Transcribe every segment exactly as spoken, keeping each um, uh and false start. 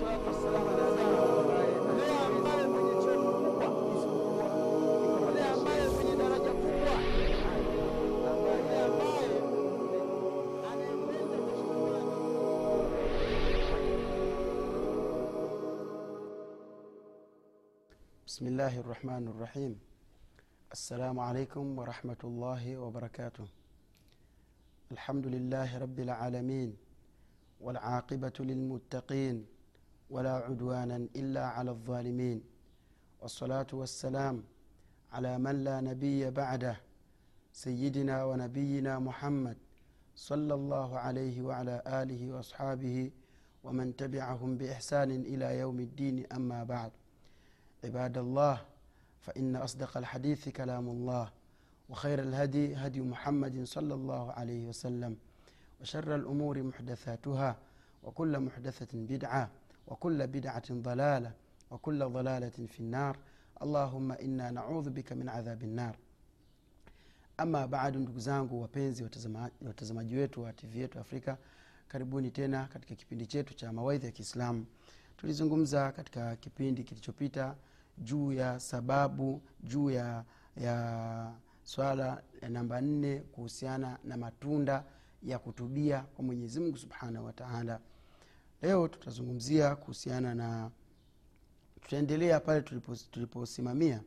بسم الله الرحمن الرحيم. السلام عليكم ورحمة الله وبركاته. الحمد لله رب العالمين، والعاقبة للمتقين، ولا عدوانا إلا على الظالمين، والصلاة والسلام على من لا نبي بعده، سيدنا ونبينا محمد صلى الله عليه وعلى آله وأصحابه ومن تبعهم بإحسان إلى يوم الدين. أما بعد، عباد الله، فإن أصدق الحديث كلام الله، وخير الهدي هدي محمد صلى الله عليه وسلم، وشر الأمور محدثاتها، وكل محدثة بدعة، وكل بدعة ضلالة، وكل ضلالة في النار. اللهم إنا نعوذ بك من عذاب النار. أما بعد, ndugu zangu wapenzi watazamaji wetu wa T V yetu Afrika, karibuni tena katika kipindi chetu cha mawaidha ya Kiislamu. Tulizungumza katika kipindi kilichopita juu ya sababu, juu ya, ya swala namba nne kuhusiana na matunda ya kutubia kwa Mwenyezi Mungu Subhanahu wa Ta'ala. Leo tutazungumzia kuhusiana na, tutaendelea pale tuliposimamia,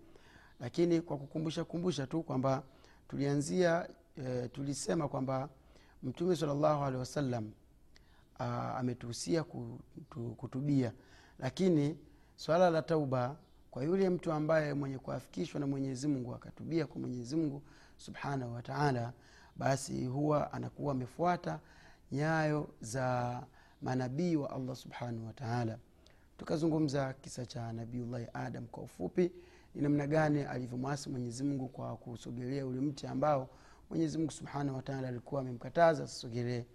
lakini kwa kukumbusha kumbusha tu kwamba tulianzia e, tulisema kwamba Mtume sallallahu alaihi wasallam ametuhusia kutubia, lakini swala la tauba kwa yule mtu ambaye mwenye kuafikishwa na Mwenyezi Mungu akatubia kwa Mwenyezi Mungu Subhanahu wa Ta'ala, basi huwa anakuwa amefuata nyayo za manabii wa Allah Subhanahu wa Ta'ala. Tukazungumza kisa cha Nabiiullah Adam kwa ufupi, ni namna gani alivyomwasi Mwenyezi Mungu kwa kusogelea ule mti ambao Mwenyezi Mungu Subhanahu wa Ta'ala alikuwa amemkataza asisogelee.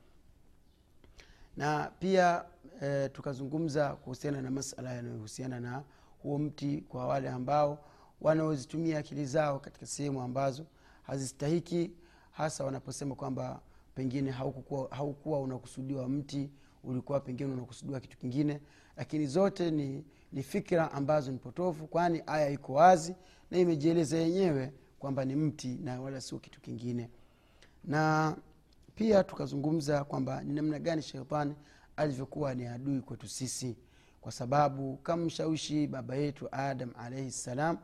Na pia e, tukazungumza kuhusiana na masuala yanayohusiana na huo mti kwa wale ambao wanaozitumia akili zao katika sehemu ambazo hazistahiki, hasa wanaposema kwamba pengine haukuwa haukuwa unakusudiwa mti, ulikuwa pengine unakusudiwa kitu kingine. Lakini zote ni ni fikra ambazo ni potofu, kwani aya iko wazi na imejieleza yenyewe kwamba ni mti na wala sio kitu kingine. Na pia tukazungumza kwamba ni namna gani shetani alivyokuwa ni adui kwetu sisi, kwa sababu kamshawishi baba yetu Adam alayhi salam.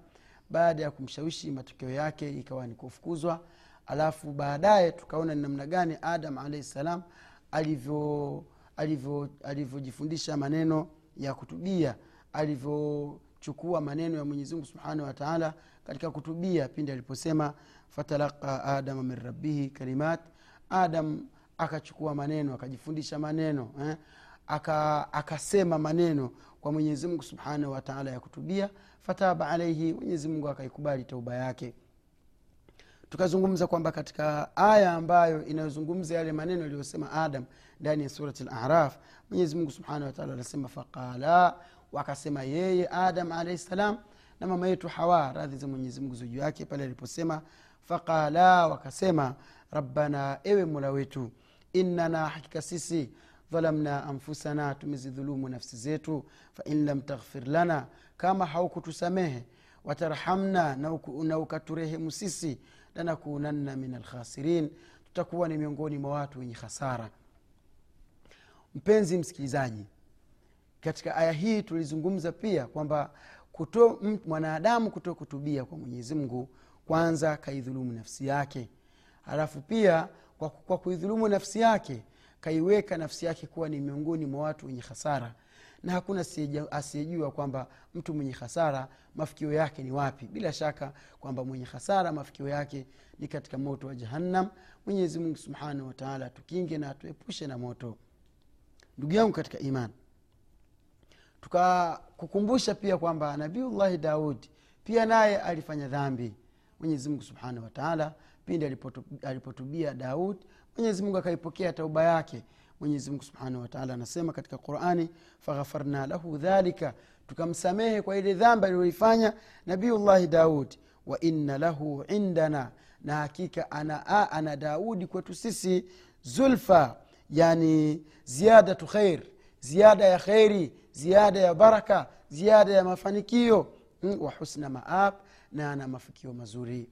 Baada ya kumshawishi, matokeo yake ikawa ni kufukuzwa. Alafu baadaye tukaona ni namna gani Adam alayhi salam alivyo alivyo alivyojifundisha maneno ya kutubia, alivyochukua maneno ya Mwenyezi Mungu Subhanahu wa Ta'ala katika kutubia pindi aliposema fatalaqa Adam min rabbih kalimat. Adam akachukua maneno, akajifundisha maneno, eh? Aka akasema maneno kwa Mwenyezi Mungu Subhanahu wa Ta'ala ya kutubia, fataba alayhi, Mwenyezi Mungu akaikubali tauba yake. Tukazungumza kwamba katika aya ambayo inazungumzia yale maneno aliyosema Adam ndani ya surati al-A'raf, Mwenyezi Mungu Subhanahu wa Ta'ala anasema faqala, wakasema yeye Adam alayhi salam na mama yetu Hawa radhi za Mwenyezi Mungu juu yake, pale aliposema faqala, wakasema rabbana, ewe Mola wetu, innana, hakika sisi, dhalamna anfusana, tumezidhulumu nafsi zetu, fa in lam taghfir lana, kama haukutusamehe, watarhamna, na ukaturehemu sisi, lanakunanna minal khasirin, tutakuwa ni miongoni mwa watu wenye hasara. Mpenzi msikilizaji, katika aya hii tulizungumza pia kwamba kuto mwanadamu kuto kutubia kwa Mwenyezi Mungu, kwanza kaidhulumu nafsi yake, halafu pia kwa, kwa kuidhulumu nafsi yake kaiweka nafsi yake kuwa ni miongoni mwa watu wenye hasara. Na hakuna asiyejua kwamba mtu mwenye hasara mafikio yake ni wapi. Bila shaka kwamba mwenye hasara mafikio yake ni katika moto wa Jahannam. Mwenyezi Mungu Subhanahu wa Ta'ala tukinge na tuepushe na moto. Ndugu yangu katika imani, tukakukumbusha pia kwamba Nabiiullah Daud pia naye alifanya dhambi. Mwenyezi Mungu Subhanahu wa Ta'ala pindi alipotubia Daud, Mwenyezi Mungu akaipokea tauba yake. Mwenyezi Mungu Subhanahu wa Ta'ala anasema katika Qur'ani faghafarna lahu dhalika, tukamsamehe kwa ile dhambi aliyofanya Nabiiullah Daud, wa inna lahu indana, na hakika ana ana Daudi kwetu sisi zulfa, yani ziyada tu khair, ziyada ya khairi, ziada ya baraka, ziada ya mafanikio, mm, wa husna maab, na ana mafikio mazuri.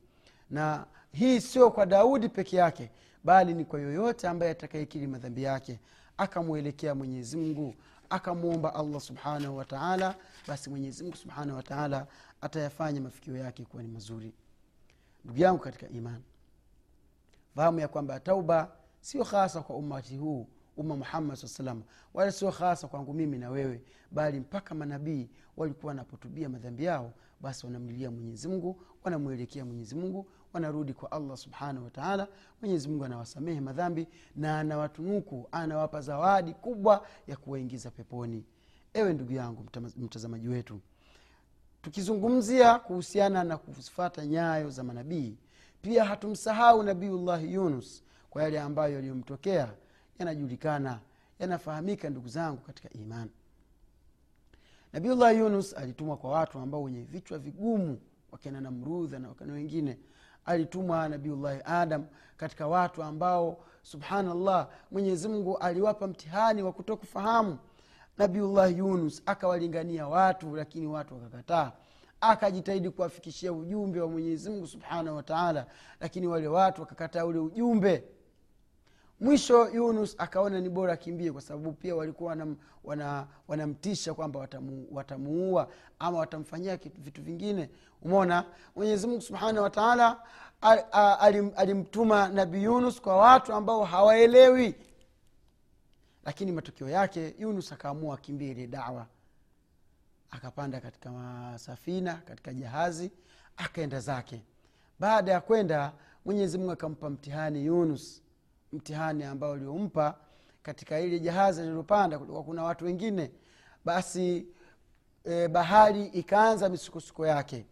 Na hii sio kwa Daudi peke yake, bali ni kwa yoyote ambaye atakayekiri madhambi yake akamuelekea Mwenyezi Mungu, akamuomba Allah Subhanahu wa Ta'ala, basi Mwenyezi Mungu Subhanahu wa Ta'ala atayafanya mafikio yake kuwa ni mazuri. Ndugu yangu katika imani, fahamu ya kwamba tauba sio hasa kwa ummati huu, umma Muhammad sallallahu alaihi wasallam, wala sio hasa kwangu mimi na wewe, bali mpaka manabii walikuwa wanapotubia madhambi yao basi wanamlilia Mwenyezi Mungu, wanamuelekea Mwenyezi Mungu, wanarudi kwa Allah Subhanahu wa Ta'ala. Mwenyezi Mungu anawasamehe madhambi na anawatunuku, anawapa zawadi kubwa ya kuwaingiza peponi. Ewe ndugu yangu mtazamaji wetu, tukizungumzia kuhusiana na kufuata nyayo za manabii, pia hatumsahau Nabiiullah Yunus kwa yale ambayo yaliyomtokea, yanajulikana, yanafahamika ndugu zangu katika imani. Nabiiullah Yunus alitumwa kwa watu ambao wenye vichwa vigumu, wakina Namrudha na wakina wengine. Alitumwa Nabiiullah Adam katika watu ambao subhanallah Mwenyezi Mungu aliwapa mtihani wa kutokufahamu. Nabiiullah Yunus akawalingania watu, lakini watu wakakataa. Akajitahidi kuwafikishia ujumbe wa Mwenyezi Mungu Subhanahu wa Ta'ala, lakini wale watu wakakataa ule ujumbe. Mwisho Yunus akaona ni bora kimbie, kwa sababu pia walikuwa wana, wana, wanamtisha kwamba watamu, watamuua ama watamfanyia vitu vingine. Umeona, Mwenyezi Mungu Subhanahu wa Ta'ala al, al, alimtuma Nabii Yunus kwa watu ambao hawaelewi, lakini matokeo yake Yunus akaamua kimbie ile da'wa. Akapanda katika safina, katika jahazi, akaenda zake. Baada ya kwenda, Mwenyezi Mungu akampa mtihani Yunus, mtihani ambao aliompa katika ile jahazi alilopanda kulikuwa kuna watu wengine. Basi e, bahari ikaanza misukosuko yake.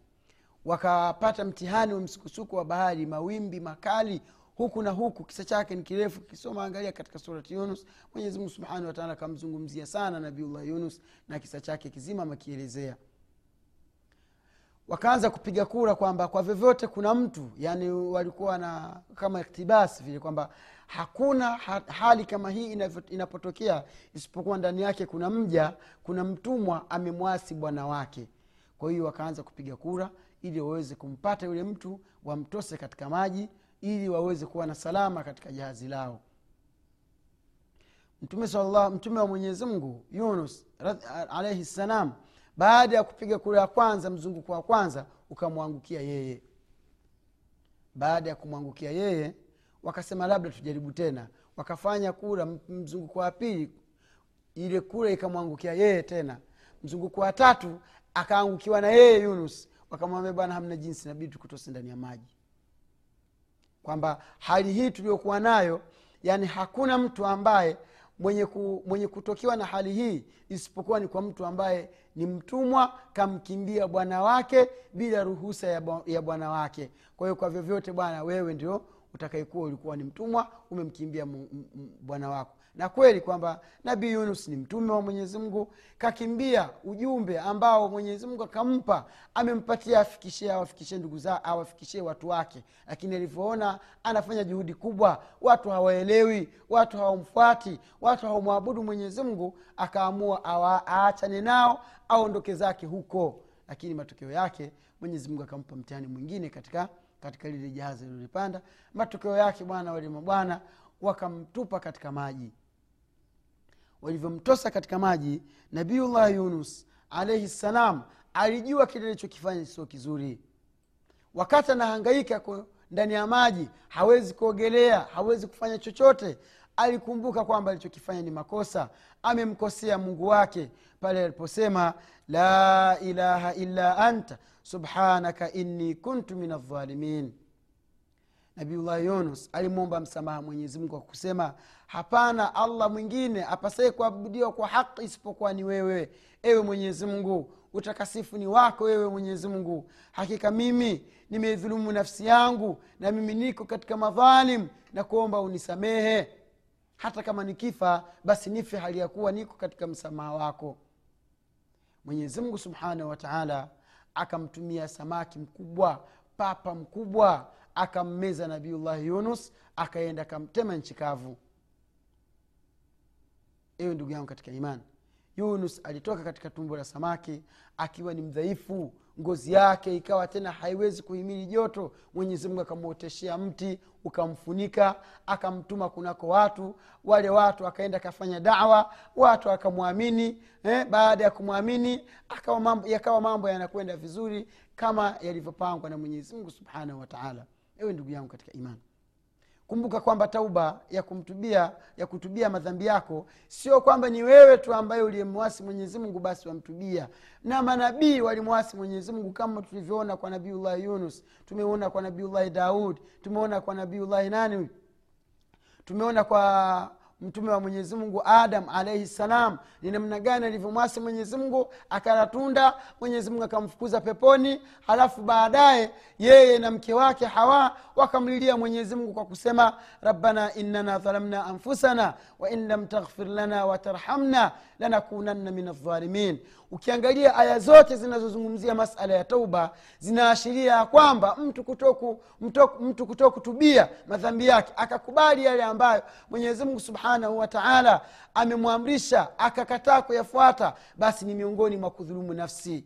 Wakapata mtihani wa misukosuko wa bahari, mawimbi makali huku na huku. Kisa chake ni kirefu, kisoma angalia katika surati Yunus. Mwenyezi Mungu Subhanahu wa Ta'ala kamzungumzia sana Nabiiullah Yunus na kisa chake kizima makielezea. Wakaanza kupiga kura kwamba kwa vyovyote kuna mtu, yani walikuwa na kama iktibasi vile kwamba hakuna hali kama hii inapotokea isipokuwa ndani yake kuna mja, kuna mtumwa amemwasi bwana wake. Kwa hiyo wakaanza kupiga kura ili waweze kumpata yule mtu, wamtose katika maji ili waweze kuwa na salama katika jahazi lao. Mtume sallallahu mtume wa Mwenyezi Mungu Yunus alayhi salam, baada ya kupiga kura ya kwanza, mzunguko wa kwanza ukamwangukia yeye. Baada ya kumwangukia yeye wakasema labda tujaribu tena, wakafanya kura mzunguko wa pili, ile kura ikamwangukia yeye tena. Mzunguko wa tatu akaangukiwa na yeye Yunus, wakamwambia bwana hamna jinsi, inabidi tukutose ndani ya maji, kwamba hali hii tuliyokuwa nayo, yani hakuna mtu ambaye mwenye ku, mwenye kutokiwa na hali hii isipokuwa ni kwa mtu ambaye ni mtumwa, kamkimbia bwana wake bila ruhusa ya bwana wake. Kwa hiyo kwa vyovyote bwana, wewe ndio utakayekuwa ulikuwa ni mtumwa, umemkimbia bwana wako. Na kweli kwamba Nabii Yunus ni mtume wa Mwenyezi Mungu, kakimbia ujumbe ambao Mwenyezi Mungu akampa, amempatia afikishie awafikishie ndugu zao, awafikishie watu wake. Lakini alipoona anafanya juhudi kubwa, watu hawaelewi, watu hawamfuati, watu hawamwabudu Mwenyezi Mungu, akaamua aachane nao, aondoke zake huko. Lakini matokeo yake Mwenyezi Mungu akampa mtihani mwingine katika katika ile jahazi lilipanda. Matokeo yake bwana wale mabwana wakamtupa katika maji. Walivyomtosa katika maji, Nabiiullah Yunus alayhi salam alijua kile alichokifanya sio kizuri. Wakati anahangaika ndani ya maji, hawezi kuogelea, hawezi kufanya chochote, alikumbuka kwamba alichokifanya ni makosa, amemkosea Mungu wake pale aliposema la ilaha illa anta subhanaka inni kuntu minadh-dhalimin. Nabiiullah Yunus alimuomba msamaha Mwenyezi Mungu kwa kusema hapana Allah mwingine apasaye kuabudiwa kwa haki isipokuwa ni wewe. Ewe Mwenyezi Mungu, utakasifu ni wako wewe Mwenyezi Mungu. Hakika mimi nimeidhulumu nafsi yangu na mimi niko katika madhalim, na kuomba unisamehe, hata kama nikifa basi nife hali ya kuwa niko katika msamaha wako. Mwenyezi Mungu Subhanahu wa Ta'ala akamtumia samaki mkubwa, papa mkubwa, akammeza Nabiiullah Yunus, akaenda akamtema nchikavu. Ewe ndugu yangu katika imani, Yunus alitoka katika tumbo la samaki akiwa ni mdhaifu, ngozi yake ikawa tena haiwezi kuhimili joto. Mwenyezi Mungu akamwoteshia mti ukamfunika, akamtuma kunako watu. Wale watu akaenda kafanya da'wa, watu wakamwamini. Eh, baada ya kumwamini akawa mambo yakawa mambo yanakwenda vizuri kama yalivyopangwa na Mwenyezi Mungu Subhanahu wa Ta'ala. Ewe ndugu yangu katika imani, kumbuka kwamba tauba ya kumtubia ya kutubia madhambi yako sio kwamba ni wewe tu ambaye uliyemwasi Mwenyezi Mungu basi wamtubia. Na manabii walimwasi Mwenyezi Mungu kama tulivyoona kwa Nabiiullah Yunus, tumeona kwa Nabiiullah Daud, tumeona kwa Nabiiullah nani? Tumeona kwa mtume wa Mwenyezi Mungu Adam alayhi salam, ni namna gani alivyomwasi Mwenyezi Mungu akala tunda, Mwenyezi Mungu akamfukuza peponi. Halafu baadaye yeye na mke wake Hawa wakamlilia Mwenyezi Mungu kwa kusema rabbana innana zalamna anfusana wa in lam taghfir lana wa tarhamna lanakunanna minadh dhalimin. Ukiangalia aya zote zinazozungumzia masuala ya tauba zinaashiria kwamba mtu kutoku mtoku, mtu kutokutubia madhambi yake akakubali yale ambayo Mwenyezi Mungu Subhanahu wa Ta'ala amemwamrisha akakataa kuyafuata, basi ni miongoni mwa kudhulumu nafsi.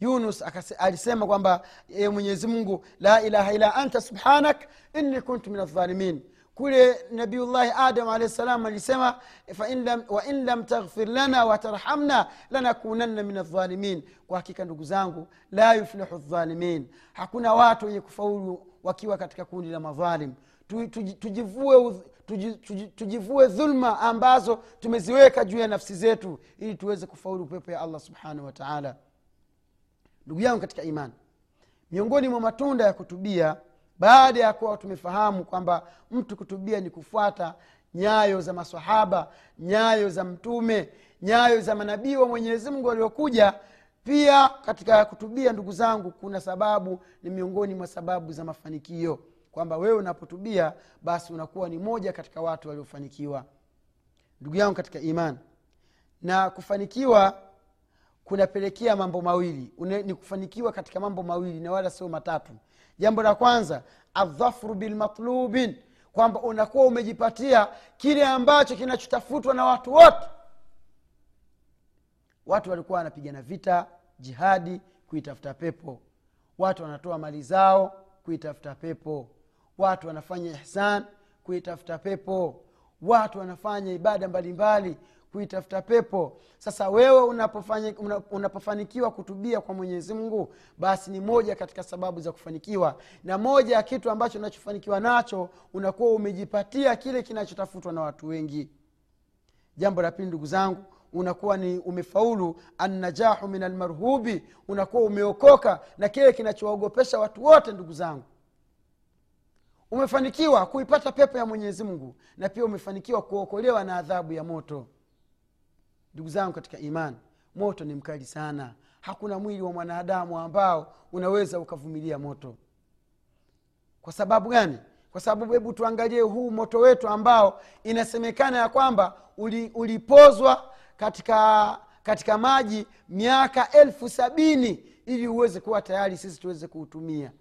Yunus akasema kwamba e, Mwenyezi Mungu la ilaha illa anta subhanak inni kuntu minadh dhalimin. Kule Nabiiullah Adam alayhi salam alisema fa in lam wa in lam taghfir lana wa tarhamna lanakunanna minadh dhalimin. Kwa hakika ndugu zangu, la yuflihu dhalimin, hakuna watu wenye kufaulu wakiwa katika kundi la madhalim. Tujivue tujivue dhulma ambazo tumeziweka juu ya nafsi zetu ili tuweze kufaulu pepo ya Allah Subhanahu wa Ta'ala. Ndugu yangu katika imani, miongoni mwa matunda ya kutubia baada ya kuwa tumefahamu kwamba mtu kutubia ni kufuata nyayo za maswahaba, nyayo za mtume, nyayo za manabii wa Mwenyezi Mungu waliokuja, pia katika kutubia ndugu zangu kuna sababu, ni miongoni mwa sababu za mafanikio, kwamba wewe unapotubia basi unakuwa ni moja katika watu waliofanikiwa. Ndugu yangu katika imani, na kufanikiwa kunapelekea mambo mawili. Une, ni kufanikiwa katika mambo mawili na wala sio matatu. Jambo la kwanza, adhafru bil matlubin, kwamba unakuwa umejipatia kile ambacho kinachotafutwa na watu wote. Watu walikuwa wanapigana vita, jihadi kuitafuta pepo. Watu wanatoa mali zao kuitafuta pepo. Watu wanafanya ihsan kuitafuta pepo. Watu wanafanya ibada mbalimbali kuitafuta pepo. Sasa wewe unapofanya unapofanikiwa kutubia kwa Mwenyezi Mungu, basi ni moja katika sababu za kufanikiwa, na moja ya kitu ambacho unachofanikiwa nacho unakuwa umejipatia kile kinachotafutwa na watu wengi. Jambo la pili ndugu zangu, unakuwa ni umefaulu an-najahu min al-marhubi, unakuwa umeokoka na kile kinachoogopesha watu wote ndugu zangu. Umefanikiwa kuipata pepo ya Mwenyezi Mungu na pia umefanikiwa kuokolewa na adhabu ya moto. Ndugu zangu katika imani, moto ni mkali sana. Hakuna mwili wa mwanadamu ambao unaweza ukavumilia moto. Kwa sababu gani? Kwa sababu hebu tuangalie huu moto wetu ambao inasemekana ya kwamba uli, ulipozwa katika katika maji miaka elfu sabini ili uweze kuwa tayari sisi tuweze kuutumia.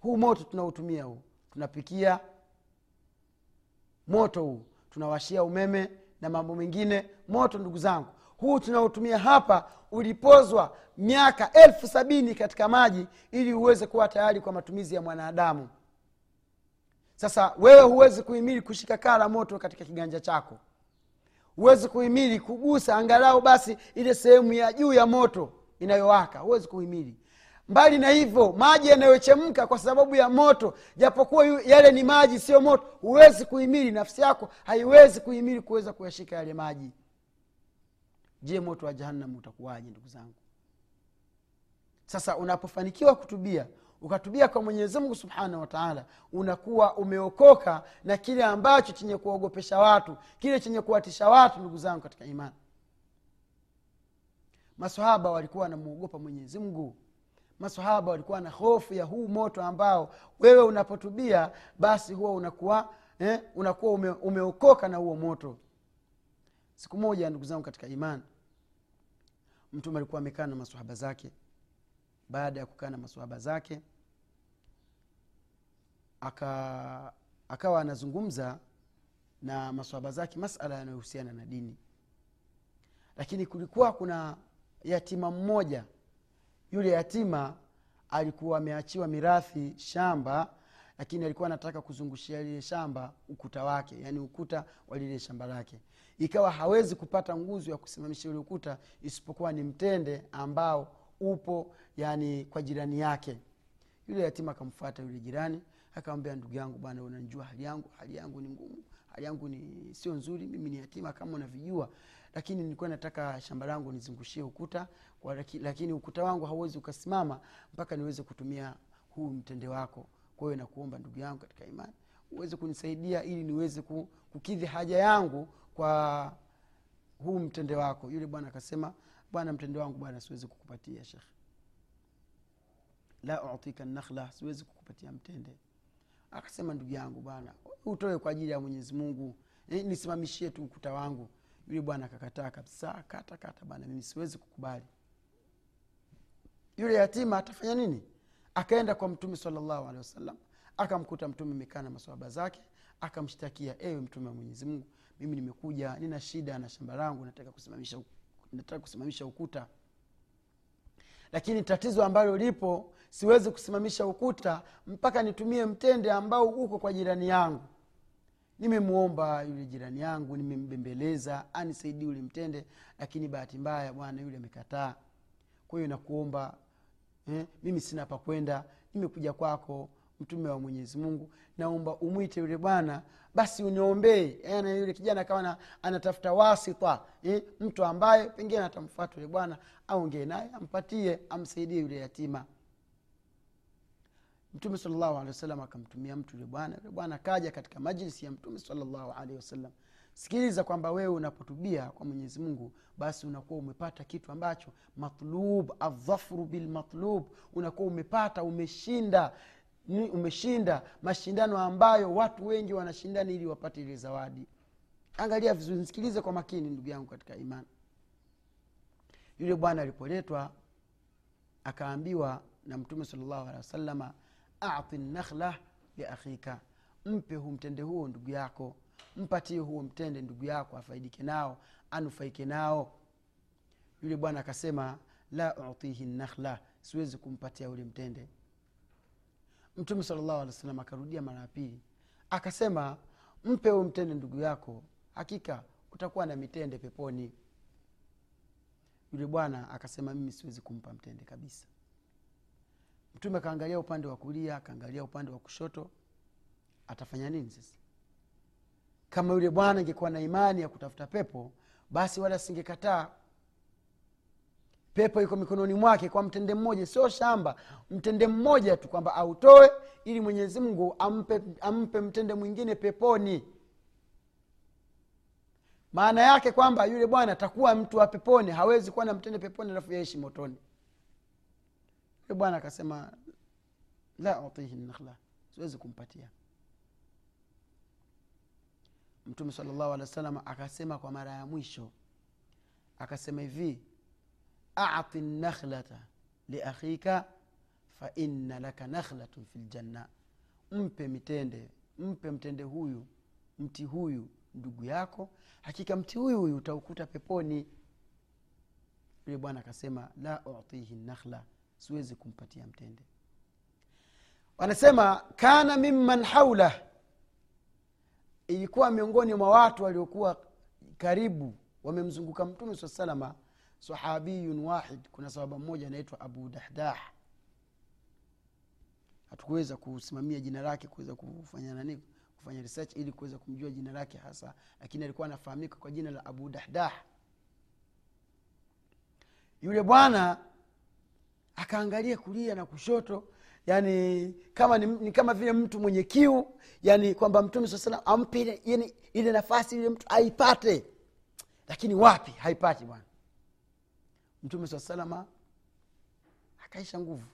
Huu moto tunautumia huu, tunapikia moto huu, tunawashia umeme na mambo mengine. Moto ndugu zangu, huu tunautumia hapa ulipozwa miaka elfu sabini katika maji ili uweze kuwa tayari kwa matumizi ya mwanadamu. Sasa wewe huwezi kuhimili kushika kala moto katika kiganja chako, huwezi kuhimili kugusa angalau basi ile sehemu ya juu ya moto inayowaka, huwezi kuhimili. Mbali na hivyo, maji yanayochemka kwa sababu ya moto, japokuwa yale ni maji sio moto, huwezi kuhimili, nafsi yako haiwezi kuhimili kuweza kuyashika yale maji. Je, moto wa jahannam utakuwaje ndugu zangu? Sasa unapofanikiwa kutubia, ukatubia kwa Mwenyezi Mungu Subhanahu wa Ta'ala, unakuwa umeokoka na kile ambacho chenye kuogopesha watu, kile chenye kuatisha watu ndugu zangu katika imani. Maswahaba walikuwa wanamuogopa Mwenyezi Mungu. Maswahaba walikuwa na hofu ya huu moto ambao wewe unapotubia basi huwa unakuwa eh, unakuwa ume, umeokoka na huo moto. Siku moja ndugu zangu katika imani, mtume alikuwa amekaa na maswahaba zake. Baada ya kukaa na maswahaba zake aka akawa anazungumza na maswahaba zake masuala yanayohusiana na dini. Lakini kulikuwa kuna yatima mmoja. Yule yatima alikuwa ameachiwa mirathi shamba, lakini alikuwa anataka kuzungushia ile shamba ukuta wake, yani ukuta wa ile shamba lake. Ikawa hawezi kupata nguzo ya kusimamisha ile ukuta isipokuwa ni mtende ambao upo yani kwa jirani yake. Yule yatima akamfuata yule jirani, akamwambia, ndugu yangu bwana, unanijua hali yangu, hali yangu ni ngumu, hali yangu ni sio nzuri, mimi ni yatima kama unavijua. Lakini nilikuwa nataka shamba langu nizungushie ukuta, lakini ukuta wangu hauwezi ukasimama mpaka niweze kutumia huu mtende wako. Kwa hiyo nakuomba ndugu yangu katika imani uweze kunisaidia ili niweze kukidhi haja yangu kwa huu mtende wako. Yule bwana akasema, bwana mtende wangu bwana siwezi kukupatia shekhi. La utika nakhla, siwezi kukupatia mtende. Akasema, ndugu yangu bwana utoe kwa ajili ya Mwenyezi Mungu, nisimamishie tu ukuta wangu. Yule bwana akakataa kabisa, kata kata bwana mimi siwezi kukubali. Yule yatima atafanya nini? Akaenda kwa Mtume sallallahu alaihi wasallam, akamkuta Mtume mikaa na maswahaba zake, akamshtakia, ewe Mtume wa Mwenyezi Mungu, mimi nimekuja nina shida na shamba langu, nataka kusimamisha nataka kusimamisha ukuta. Lakini tatizo ambalo lipo, siwezi kusimamisha ukuta mpaka nitumie mtende ambao uko kwa jirani yangu. Nimemuomba yule jirani yangu, nimembembeleza anisaidie yule mtende, lakini bahati mbaya bwana yule amekataa. Kwa hiyo nakuomba, eh, mimi sina pa kwenda, nimekuja kwako Mtume wa Mwenyezi Mungu, naomba umuite yule bwana basi uniombee. Yaani yule kijana kama anatafuta wasita, eh, mtu ambaye pengine atamfuata yule bwana, aongee naye, ampatie, amsaidie yule yatima. Mtume sallallahu alaihi wasallam akamtumia mtu yule bwana. Yule bwana kaja katika majlisi ya Mtume sallallahu alaihi wasallam. Sikiliza kwamba wewe unapotubia kwa Mwenyezi Mungu basi unakuwa umepata kitu ambacho matlub, adhafru bil matlub, unakuwa umepata, umeshinda umeshinda mashindano ambayo watu wengi wanashindana ili wapate ile zawadi. Angalia vizuri, nisikilize kwa makini ndugu yangu katika imani. Yule bwana alipoletwa akaambiwa na Mtume sallallahu alaihi wasallam, a'ti an-nakhla li akhika, mpe huo mtende huo ndugu yako, mpatie huo mtende ndugu yako afaidike nao, anufaike nao. Yule bwana akasema, la u'tihi an-nakhla, siwezi kumpatia yule mtende. Mtume sallallahu alaihi wasallam akarudia mara ya pili akasema, mpe huo mtende ndugu yako, hakika utakuwa na mitende peponi. Yule bwana akasema, mimi siwezi kumpa mtende kabisa. Mtume kaangalia upande wa kulia, kaangalia upande wa kushoto, atafanya nini sasa? Kama yule bwana angekuwa na imani ya kutafuta pepo, basi wala singekataa. Pepo iko mikononi mwake kwa mtende mmoja, sio shamba, mtende mmoja tu, kwamba autoe ili Mwenyezi Mungu ampe ampe mtende mwingine peponi. Maana yake kwamba yule bwana atakuwa mtu wa peponi, hawezi kuwa na mtende peponi alafu yaishi motoni. Yule bwana akasema, la utihi nakhla, siwezi kumpatia. Mtume sallallahu alaihi wasallam akasema kwa mara ya mwisho, akasema hivi, a'ti an-nakhlata li akhika fa inna laka nakhlatun fil janna, mpe mitende mpe mtende huyu mti huyu ndugu yako, hakika mti huyu huyu utaukuta peponi. Yule bwana akasema, la utihi an-nakhla, siwezi kumpatia mtende. Wanasema kana mimman haula, ilikuwa miongoni mwa watu waliokuwa karibu wamemzunguka Mtume swalla salama, sahabiyun wahid, kuna sahaba mmoja anaitwa Abu Dahdah. Hatukuweza kusimamia jina lake kuweza kufanya nani kufanya research ili kuweza kumjua jina lake hasa, lakini alikuwa anafahamika kwa jina la Abu Dahdah. Yule bwana akaangalia kulia na kushoto, yani kama ni, ni kama vile mtu mwenye kiu, yani kwamba Mtume sasa ampe yani ile nafasi ile mtu aipate, lakini wapi haipati bwana. Mtume sasa akaisha nguvu,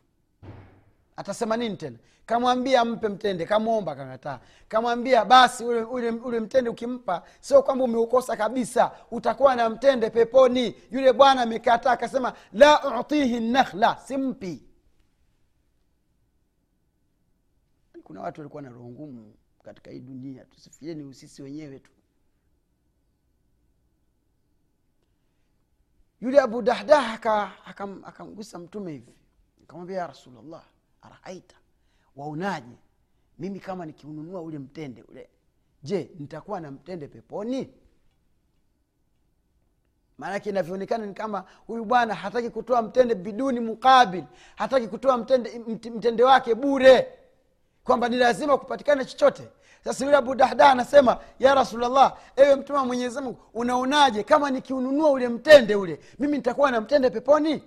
atasema nini tena? Kamwambia ampe mtende, kamuomba akakataa, kamwambia basi ule ule ule mtende ukimpa sio kwamba umeukosa kabisa, utakuwa na mtende peponi. Yule bwana amekataa, akasema la utihi an-nakhla, simpi. Kuna watu walikuwa na roho ngumu katika hii dunia, tusifieni usisi wenyewe tu. Yule Abu Dahdah akamgusa mtume hivi. Akamwambia ya Rasulullah, arahaita waonaje mimi kama nikiununua ule mtende ule, je, nitakuwa na mtende peponi? Maana kinavyoonekana ni kama huyu bwana hataki kutoa mtende biduni mukabil, hataki kutoa mtende mtende wake bure, kwamba ni lazima kupatikana chochote. Sasa yule Abu Dahdah anasema, ya Rasulullah, ewe mtume wa Mwenyezi Mungu, unaonaje kama nikiununua ule mtende ule mimi nitakuwa na mtende peponi?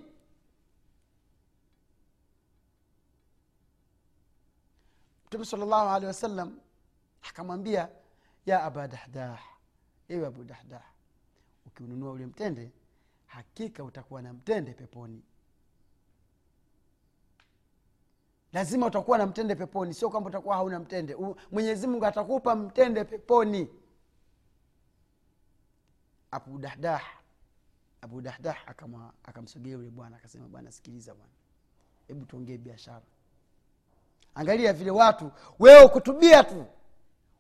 Mtume sallallahu alaihi wasallam akamwambia, ya Abu Dahdah, ewe Abu Dahdah, ukiununua ule mtende hakika utakuwa na mtende peponi. Lazima utakuwa na mtende peponi, sio kwamba utakuwa hauna mtende. Mwenyezi Mungu atakupa mtende peponi. Abu Dahdah Abu Dahdah akama akamsogea yule bwana akasema, bwana sikiliza bwana, hebu tuongee biashara. Angalia vile watu, wewe kutubia tu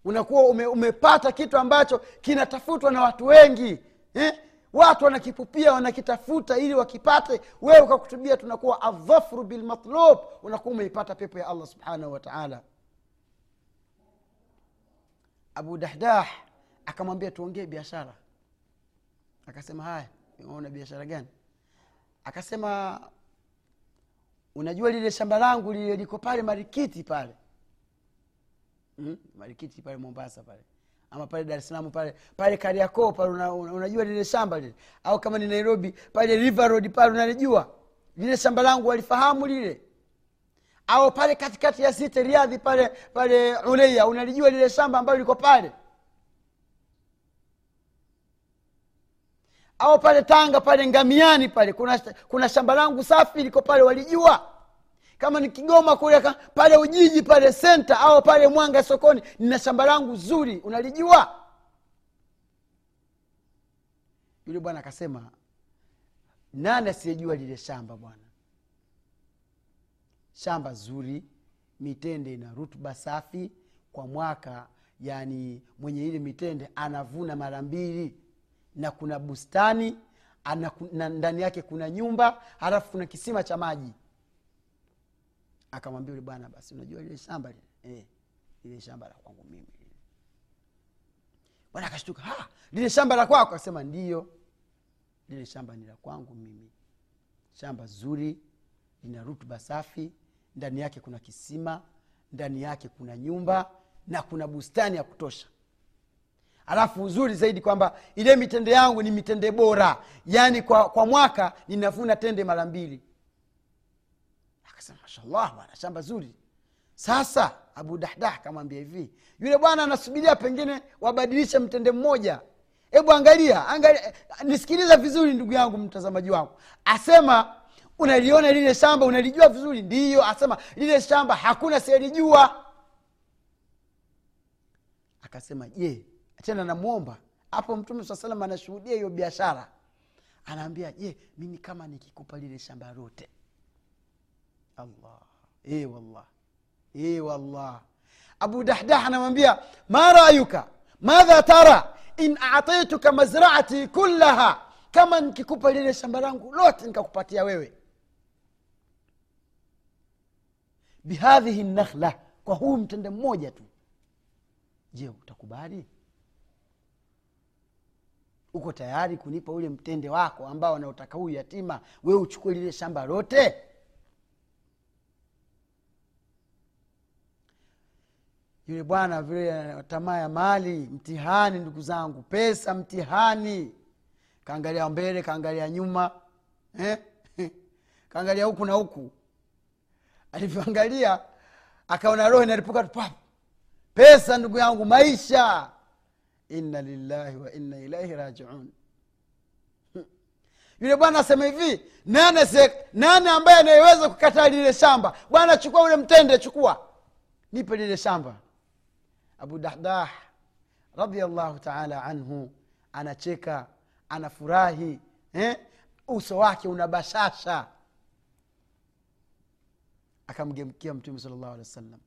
unakuwa ume, umepata kitu ambacho kinatafutwa na watu wengi. Eh? Watu wanakipupia, wanakitafuta ili wakipate. Wewe ukakutubia tunakuwa adhafru bil matlub, unakuwa umeipata pepo ya Allah subhanahu wa ta'ala. Abu Dahdah akamwambia tuongee biashara. Akasema haya, unaona biashara gani? Akasema unajua lile shamba langu lile liko pale Marikiti pale. Mhm, Marikiti pale Mombasa pale. Ama pale Dar es Salaam pale, pale Kariakoo pale, una, una, unajua lile shamba lile, au kama ni Nairobi pale River Road pale, unalijua lile shamba langu, walifahamu lile? Au pale katikati ya City Riyadh pale pale Ulaya, unalijua lile shamba ambalo liko pale? Au pale Tanga pale Ngamiani pale kuna kuna shamba langu safi liko pale, walijua? Kama ni Kigoma kule pale Ujiji pale center, au pale Mwanga sokoni, nina shamba langu zuri, unalijua? Yule bwana akasema, nani asijua lile shamba bwana? Shamba zuri, mitende ina rutuba safi kwa mwaka, yani mwenye ile mitende anavuna mara mbili, na kuna bustani, ana ndani yake kuna nyumba, halafu kuna kisima cha maji. Akamwambia yule bwana, basi unajua ile shamba lile, eh ile shamba la kwangu mimi. Bwana akashtuka, ha lile shamba la kwako? Akasema ndio, lile shamba ni la kwangu mimi. Shamba zuri, lina rutuba safi, ndani yake kuna kisima, ndani yake kuna nyumba na kuna bustani ya kutosha. Alafu uzuri zaidi kwamba ile mitende yangu ni mitende bora, yani kwa kwa mwaka ninavuna tende mara mbili. Akasema mashallah bwana, shamba zuri. Sasa Abu Dahdah akamwambia hivi, yule bwana anasubiria pengine wabadilishe mtende mmoja. Hebu angalia, angalia nisikiliza vizuri ndugu yangu mtazamaji wangu. Asema unaliona lile shamba, unalijua vizuri? Ndio. Asema lile shamba hakuna asiyejua. Akasema je, tena namuomba hapo Mtume swalla sallam anashuhudia hiyo biashara. Anaambia je, mimi kama nikikupa lile shamba lote? Allah, eh wallah, eh wallah. Abu Dahdah anamwambia, ma raayuka madha tara in a'taytuka mazra'ati kullaha, kama nikikupa lile shamba langu lote nikakupatia wewe, bihadhihi an-nakhla, kwa huu mtende mmoja tu, je utakubali? Uko tayari kunipa ule mtende wako ambao anautaka huyu yatima, wewe uchukue lile shamba lote? Yule bwana vile tamaa ya mali, mtihani ndugu zangu, pesa mtihani. Kaangalia mbele, kaangalia nyuma, eh? Kaangalia huku na huku. Alivyoangalia akaona roho inalipuka tu. Pesa ndugu yangu, maisha. Inna lillahi wa inna ilaihi raji'un. Yule bwana asema hivi, nani nani ambaye anayeweza kukataa lile shamba? Bwana chukua ule mtende, chukua. Nipe lile shamba. Abu Dahdah radhiyallahu ta'ala anhu anacheka, anafurahi, eh? Uso wake unabashasha. Akamgemkia Mtume sallallahu alaihi wasallam.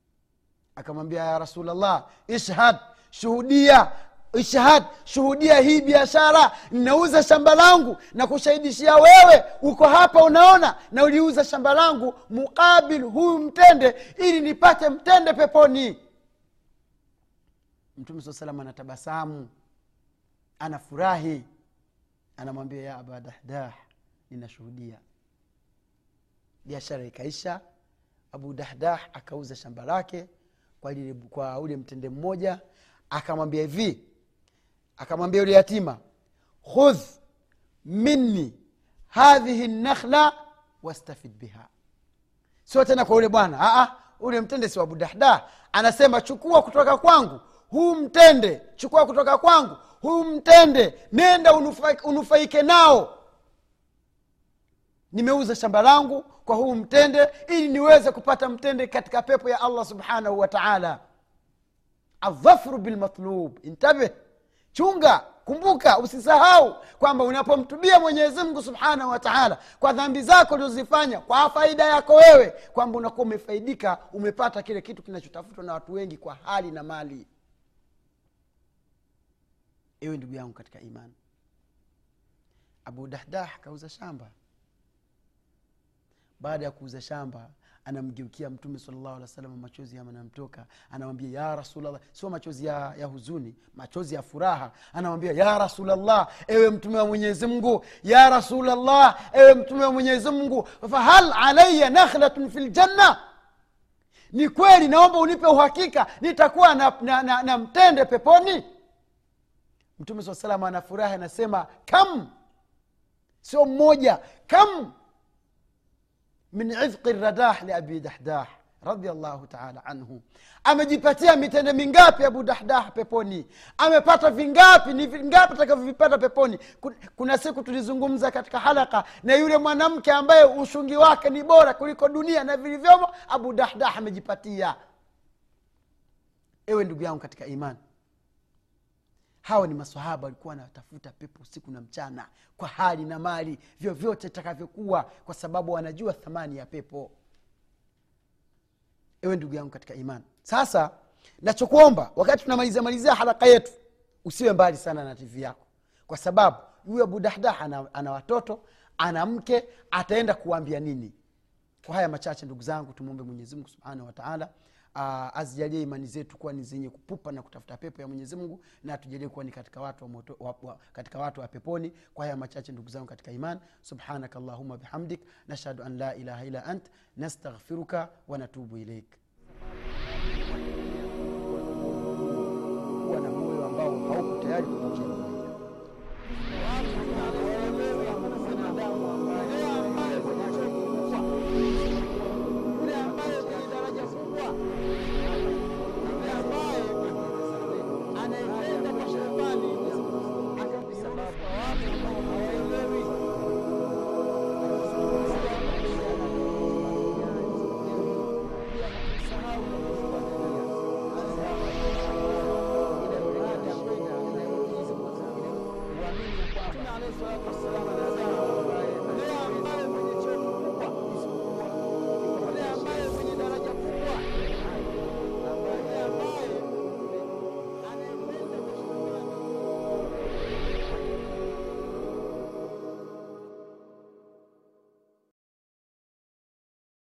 Akamwambia ya Rasulullah, ishhad, shuhudia ishahad, shuhudia hii biashara, ninauza shamba langu na kushahidishia wewe uko hapa unaona na uliuza shamba langu muqabil huu mtende ili nipate mtende peponi. Mtume sallallahu anatabasamu, anafurahi, anamwambia ya Aba Dahdah, ninashuhudia. Biashara ikaisha, Abu Dahdah akauza shamba lake kwa ile kwa ule mtende mmoja. Akamwambia hivi, akamwambia yule yatima, khudh minni hadhihi an-nakhla wastafid biha. Sio tena kwa yule bwana, a a ule mtende si wa Abu Dahdah, anasema chukua kutoka kwangu huu mtende, chukua kutoka kwangu huu mtende, nenda unufaike, unufaike nao. Nimeuza shamba langu kwa huu mtende ili niweze kupata mtende katika pepo ya Allah subhanahu wa ta'ala. Adhafru bil matlub, intabe, chunga, kumbuka, usisahau kwamba unapomtubia Mwenyezi Mungu subhanahu wa ta'ala kwa dhambi zako ulizofanya kwa faida yako wewe, kwamba unakuwa umefaidika, umepata kile kitu kinachotafutwa na watu wengi kwa hali na mali. Ewe ndugu yangu katika imani, Abu Dahdah kauza shamba. Baada ya kuuza shamba anamgeukia Mtume sallallahu alaihi wasallam, machozi yanamtoka, anamwambia ya Rasulullah, sio machozi ya, ya huzuni, machozi ya furaha. Anamwambia ya Rasulullah, ewe mtume wa Mwenyezi Mungu, ya Rasulullah, ewe mtume wa Mwenyezi Mungu, fa hal alayya nakhlatun fil janna, ni kweli naomba unipe uhakika nitakuwa na, na, na, na mtende peponi. Mtume sallallahu alaihi wasallam anafurahi, anasema kam, sio mmoja, kam من عذق الرداح لأبي دحداح رضي الله تعالى عنه. amejipatia mitende mingapi Abu Dahdah peponi? Amepata vingapi? Ni vingapi atakavyopata peponi? Kuna siku tulizungumza katika halaka na yule mwanamke ambaye ushungi wake ni bora kuliko dunia na vilivyomo, Abu Dahdah amejipatia. Ewe ndugu yangu katika imani, hawa ni maswahaba walikuwa wanatafuta pepo siku na mchana kwa hali na mali vyovyote itakavyokuwa, kwa sababu wanajua thamani ya pepo. Ewe ndugu yangu katika imani, sasa nachokuomba wakati tunamaliza malizia halaka yetu usiwe mbali sana na T V yako, kwa sababu huyu Abu Dahdah ana, ana watoto, ana mke, ataenda kuambia nini? Kwa haya machache ndugu zangu, tumuombe Mwenyezi Mungu Subhanahu wa Ta'ala Uh, azijalie imani zetu kuwa ni zenye kupupa na kutafuta pepo ya Mwenyezi Mungu, na atujalie kuwa ni katika watu wa, moto, wa, wa katika watu wa peponi. Kwa haya machache ndugu zangu katika imani, subhanakallahumma bihamdik, nashhadu an la ilaha illa ant, nastaghfiruka wa natubu ilaik. Wana moyo ambao hauko tayari kujibu عليه الصلاة والسلام على سيدنا محمد.